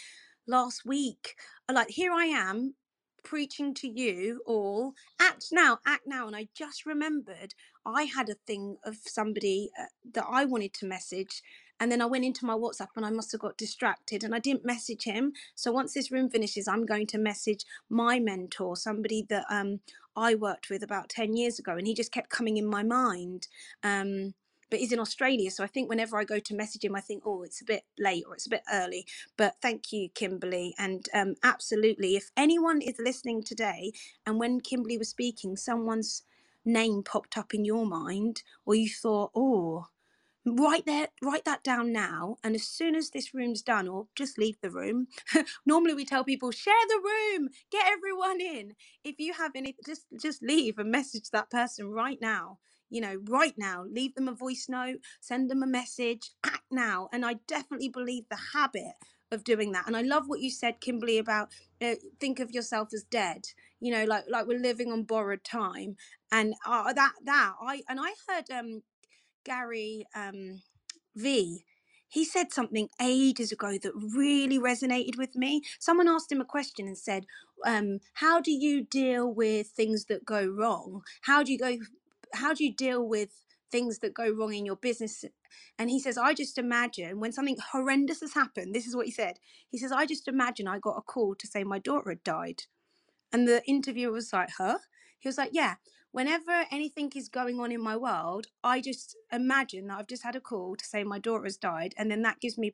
last week, like, here I am preaching to you all, act now. And I just remembered I had a thing of somebody that I wanted to message. And then I went into my WhatsApp and I must have got distracted and I didn't message him. So once this room finishes, I'm going to message my mentor, somebody that I worked with about 10 years ago. And he just kept coming in my mind. But he's in Australia. So I think whenever I go to message him, I think, oh, it's a bit late or it's a bit early. But thank you, Kimberly. And absolutely, if anyone is listening today, and when Kimberly was speaking, someone's name popped up in your mind, or you thought, oh, Write that down now. And as soon as this room's done, or just leave the room. Normally we tell people, share the room, get everyone in. If you have any, just leave and message that person right now. You know, right now, leave them a voice note, send them a message, act now. And I definitely believe the habit of doing that. And I love what you said, Kimberly, about think of yourself as dead, you know, like we're living on borrowed time. And I heard Gary V, he said something ages ago that really resonated with me. Someone asked him a question and said, how do you deal with things that go wrong? How do you deal with things that go wrong in your business? And he says, I just imagine when something horrendous has happened, this is what he said. He says, I just imagine I got a call to say my daughter had died. And the interviewer was like, huh? He was like, yeah, whenever anything is going on in my world, I just imagine that I've just had a call to say my daughter has died. And then that gives me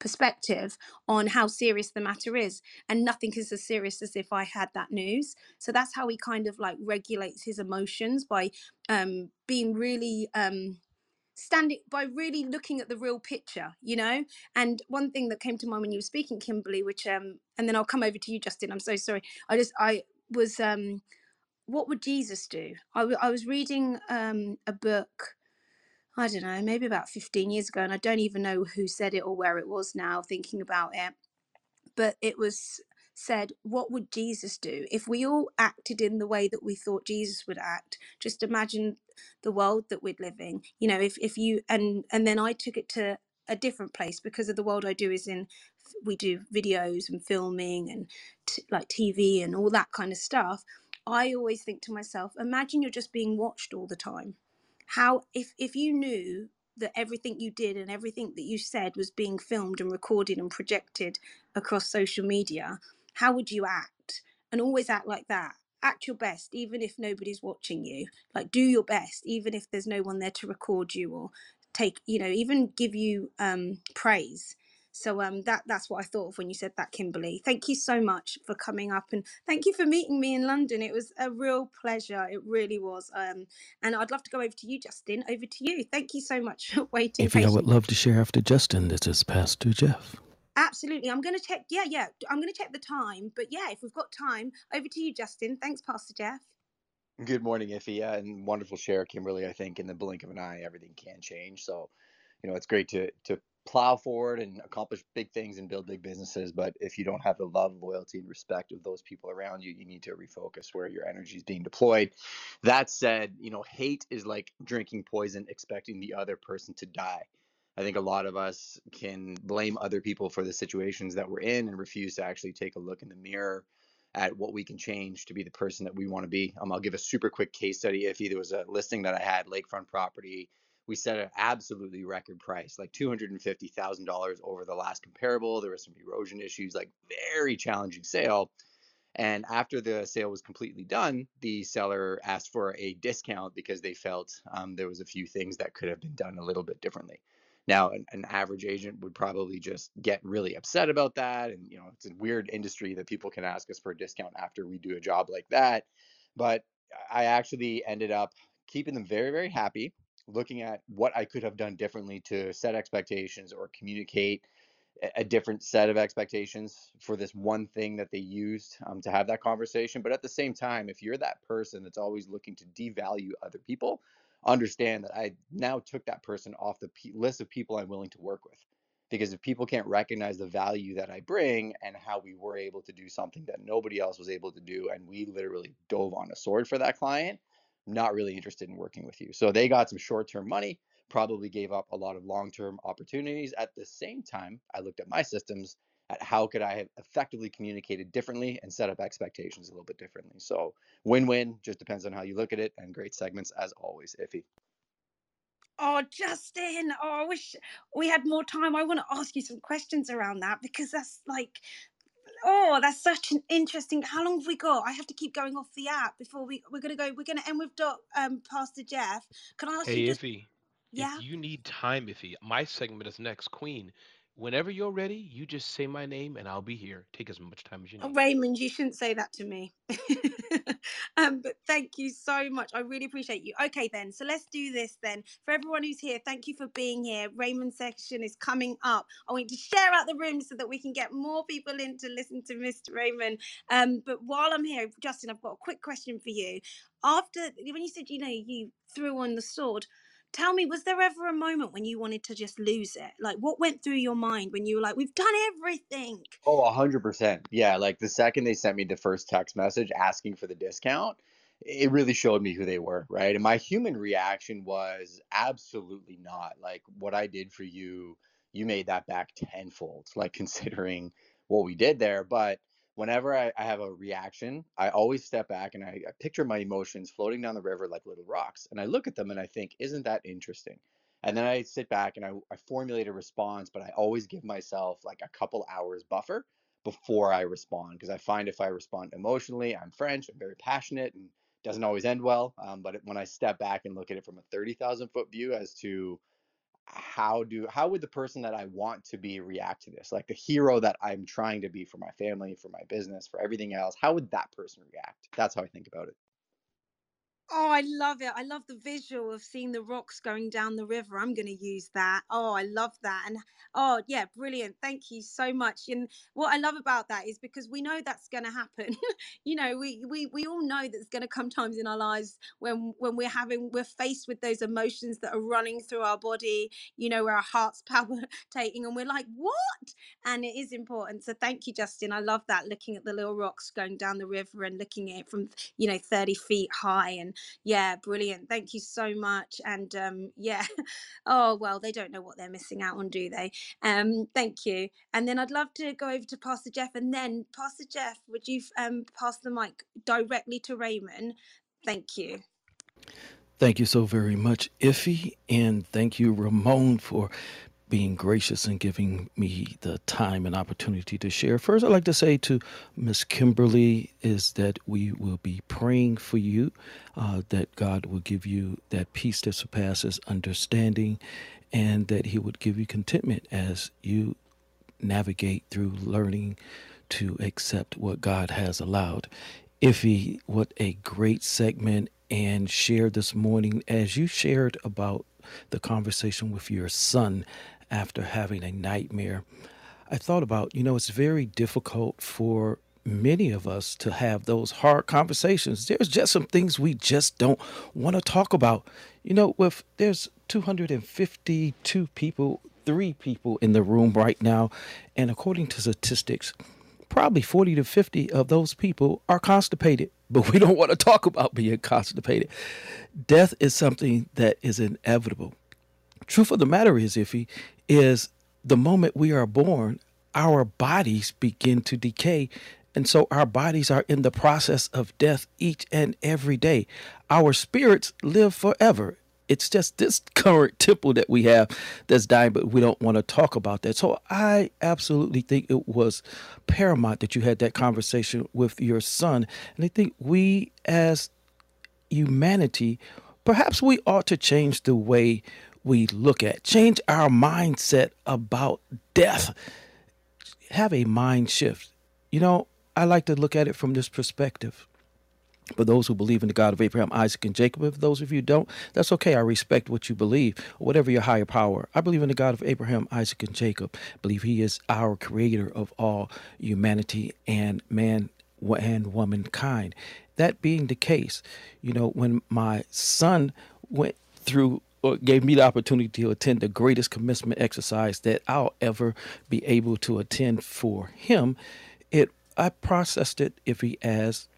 perspective on how serious the matter is, and nothing is as serious as if I had that news. So that's how he kind of like regulates his emotions, by being really standing, by really looking at the real picture, you know. And one thing that came to mind when you were speaking, Kimberly, which and then I'll come over to you, Justin, I'm so sorry, I was what would Jesus do? I was reading a book, I don't know, maybe about 15 years ago, and I don't even know who said it or where it was now, thinking about it. But it was said, what would Jesus do? If we all acted in the way that we thought Jesus would act, just imagine the world that we're living. You know, if you, and then I took it to a different place, because of the world I do is in, we do videos and filming and like TV and all that kind of stuff. I always think to myself, imagine you're just being watched all the time. How, if you knew that everything you did and everything that you said was being filmed and recorded and projected across social media, how would you act? And always act like that. Act your best, even if nobody's watching you. Like, do your best, even if there's no one there to record you or take, you know, even give you praise. So that's what I thought of when you said that, Kimberly. Thank you so much for coming up, and thank you for meeting me in London. It was a real pleasure. It really was. And I'd love to go over to you, Justin. Over to you. Thank you so much for waiting. Ify, I would love to share after Justin. This is Passed to Jeff. Absolutely. I'm going to check. Yeah. I'm going to check the time. But yeah, if we've got time, over to you, Justin. Thanks, Pastor Jeff. Good morning, Ify. And wonderful share, Kimberly. I think in the blink of an eye, everything can change. So, you know, it's great to plow forward and accomplish big things and build big businesses. But if you don't have the love, loyalty, and respect of those people around you, you need to refocus where your energy is being deployed. That said, you know, hate is like drinking poison, expecting the other person to die. I think a lot of us can blame other people for the situations that we're in and refuse to actually take a look in the mirror at what we can change to be the person that we want to be. I'll give a super quick case study. If there was a listing that I had, lakefront property, we set an absolutely record price, like $250,000 over the last comparable. There were some erosion issues, like very challenging sale. And after the sale was completely done, the seller asked for a discount because they felt there was a few things that could have been done a little bit differently. Now, an average agent would probably just get really upset about that. And, you know, it's a weird industry that people can ask us for a discount after we do a job like that. But I actually ended up keeping them very, very happy, looking at what I could have done differently to set expectations or communicate a different set of expectations for this one thing that they used to have that conversation. But at the same time, if you're that person that's always looking to devalue other people, understand that I now took that person off the list of people I'm willing to work with. Because if people can't recognize the value that I bring and how we were able to do something that nobody else was able to do, and we literally dove on a sword for that client, not really interested in working with you. So they got some short-term money, probably gave up a lot of long-term opportunities. At the same time, I looked at my systems at how could I have effectively communicated differently and set up expectations a little bit differently. So win-win, just depends on how you look at it, and great segments as always, Ify. Oh, Justin, oh, I wish we had more time. I want to ask you some questions around that, because that's like, oh, that's such an interesting. How long have we got? I have to keep going off the app before we're going to go. We're going to end with Pastor Jeff. Can I ask you? Hey, Ify. Yeah. If you need time, Ify, my segment is next. Queen, Whenever you're ready, you just say my name and I'll be here. Take as much time as you need. Oh, Raymond, you shouldn't say that to me. But thank you so much. I really appreciate you. Okay, then. So let's do this then. For everyone who's here, thank you for being here. Raymond's section is coming up. I want you to share out the room so that we can get more people in to listen to Mr. Raymond. But while I'm here, Justin, I've got a quick question for you. After, when you said, you know, you threw on the sword, tell me, was there ever a moment when you wanted to just lose it? Like, what went through your mind when you were like, we've done everything? Oh, 100%. Yeah, like the second they sent me the first text message asking for the discount, it really showed me who they were, right? And my human reaction was absolutely not. like, what I did for you, you made that back tenfold, like considering what we did there. But whenever I have a reaction, I always step back and I picture my emotions floating down the river like little rocks. And I look at them and I think, isn't that interesting? And then I sit back and I formulate a response, but I always give myself like a couple hours buffer before I respond. Because I find if I respond emotionally, I'm French, I'm very passionate and doesn't always end well. But when I step back and look at it from a 30,000 foot view as to how would the person that I want to be react to this? Like the hero that I'm trying to be for my family, for my business, for everything else, how would that person react? That's how I think about it. Oh, I love it. I love the visual of seeing the rocks going down the river. I'm going to use that. Oh, I love that. And oh, yeah, brilliant. Thank you so much. And what I love about that is because we know that's going to happen. You know, we all know that there's going to come times in our lives when we're faced with those emotions that are running through our body, you know, where our heart's palpitating and we're like, what? And it is important. So thank you, Justin. I love that, looking at the little rocks going down the river and looking at it from, you know, 30 feet high. And yeah, brilliant. Thank you so much. And yeah, oh, well, they don't know what they're missing out on, do they? Thank you. And then I'd love to go over to Pastor Jeff. And then Pastor Jeff, would you pass the mic directly to Raymond? Thank you. Thank you so very much, Ify. And thank you, Ramon, for being gracious and giving me the time and opportunity to share. First, I'd like to say to Miss Kimberly is that we will be praying for you, that God will give you that peace that surpasses understanding, and that he would give you contentment as you navigate through learning to accept what God has allowed. Ify, what a great segment and share this morning. As you shared about the conversation with your son after having a nightmare, I thought about, you know, it's very difficult for many of us to have those hard conversations. There's just some things we just don't want to talk about. You know, if there's 252 people, 3 people in the room right now, and according to statistics, probably 40 to 50 of those people are constipated, but we don't want to talk about being constipated. Death is something that is inevitable. Truth of the matter is, Ify, is the moment we are born, our bodies begin to decay. And so our bodies are in the process of death each and every day. Our spirits live forever. It's just this current temple that we have that's dying, but we don't want to talk about that. So I absolutely think it was paramount that you had that conversation with your son. And I think we as humanity, perhaps we ought to change the way we look at, change our mindset about death, have a mind shift. You know, I like to look at it from this perspective. For those who believe in the God of Abraham, Isaac, and Jacob, if those of you don't, that's okay. I respect what you believe, whatever your higher power. I believe in the God of Abraham, Isaac, and Jacob. I believe he is our creator of all humanity and man and womankind. That being the case, you know, when my son went through or gave me the opportunity to attend the greatest commencement exercise that I'll ever be able to attend for him, I processed it, if he asked,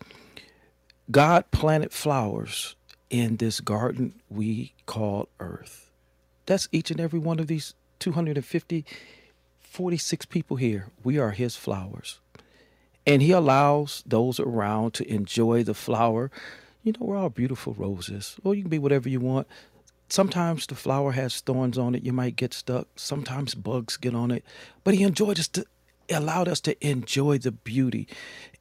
God planted flowers in this garden we call Earth. That's each and every one of these 46 people here. We are his flowers. And he allows those around to enjoy the flower. You know, we're all beautiful roses. Well, you can be whatever you want. Sometimes the flower has thorns on it. You might get stuck. Sometimes bugs get on it. But he allowed us to enjoy the beauty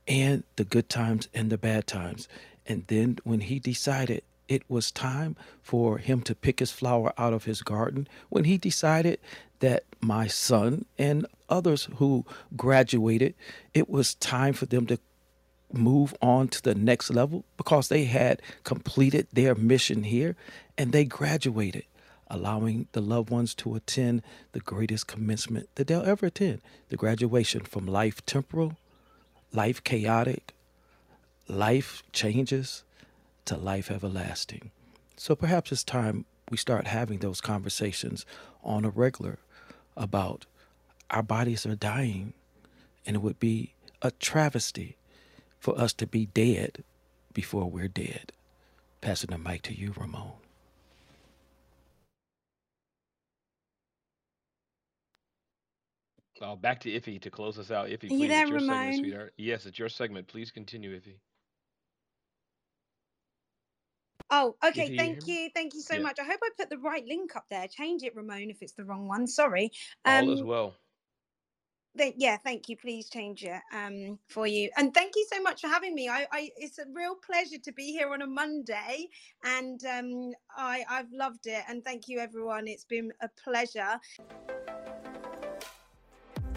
and the good times and the bad times. And then when he decided it was time for him to pick his flower out of his garden when he decided that my son and others who graduated, it was time for them to move on to the next level because they had completed their mission here and they graduated, allowing the loved ones to attend the greatest commencement that they'll ever attend, the graduation from life temporal, life chaotic, life changes to life everlasting. So perhaps it's time we start having those conversations on a regular about our bodies are dying, and it would be a travesty for us to be dead before we're dead. Passing the mic to you, Ramon. Oh, back to Ify to close us out. Ify, please, it's your segment, sweetheart. Yes, it's your segment. Please continue, Ify. Oh, okay. Thank you so much. I hope I put the right link up there. Change it, Ramon, if it's the wrong one. Sorry. All is well. Yeah, thank you. Please change it for you. And thank you so much for having me. It's a real pleasure to be here on a Monday, and I've loved it. And thank you, everyone. It's been a pleasure.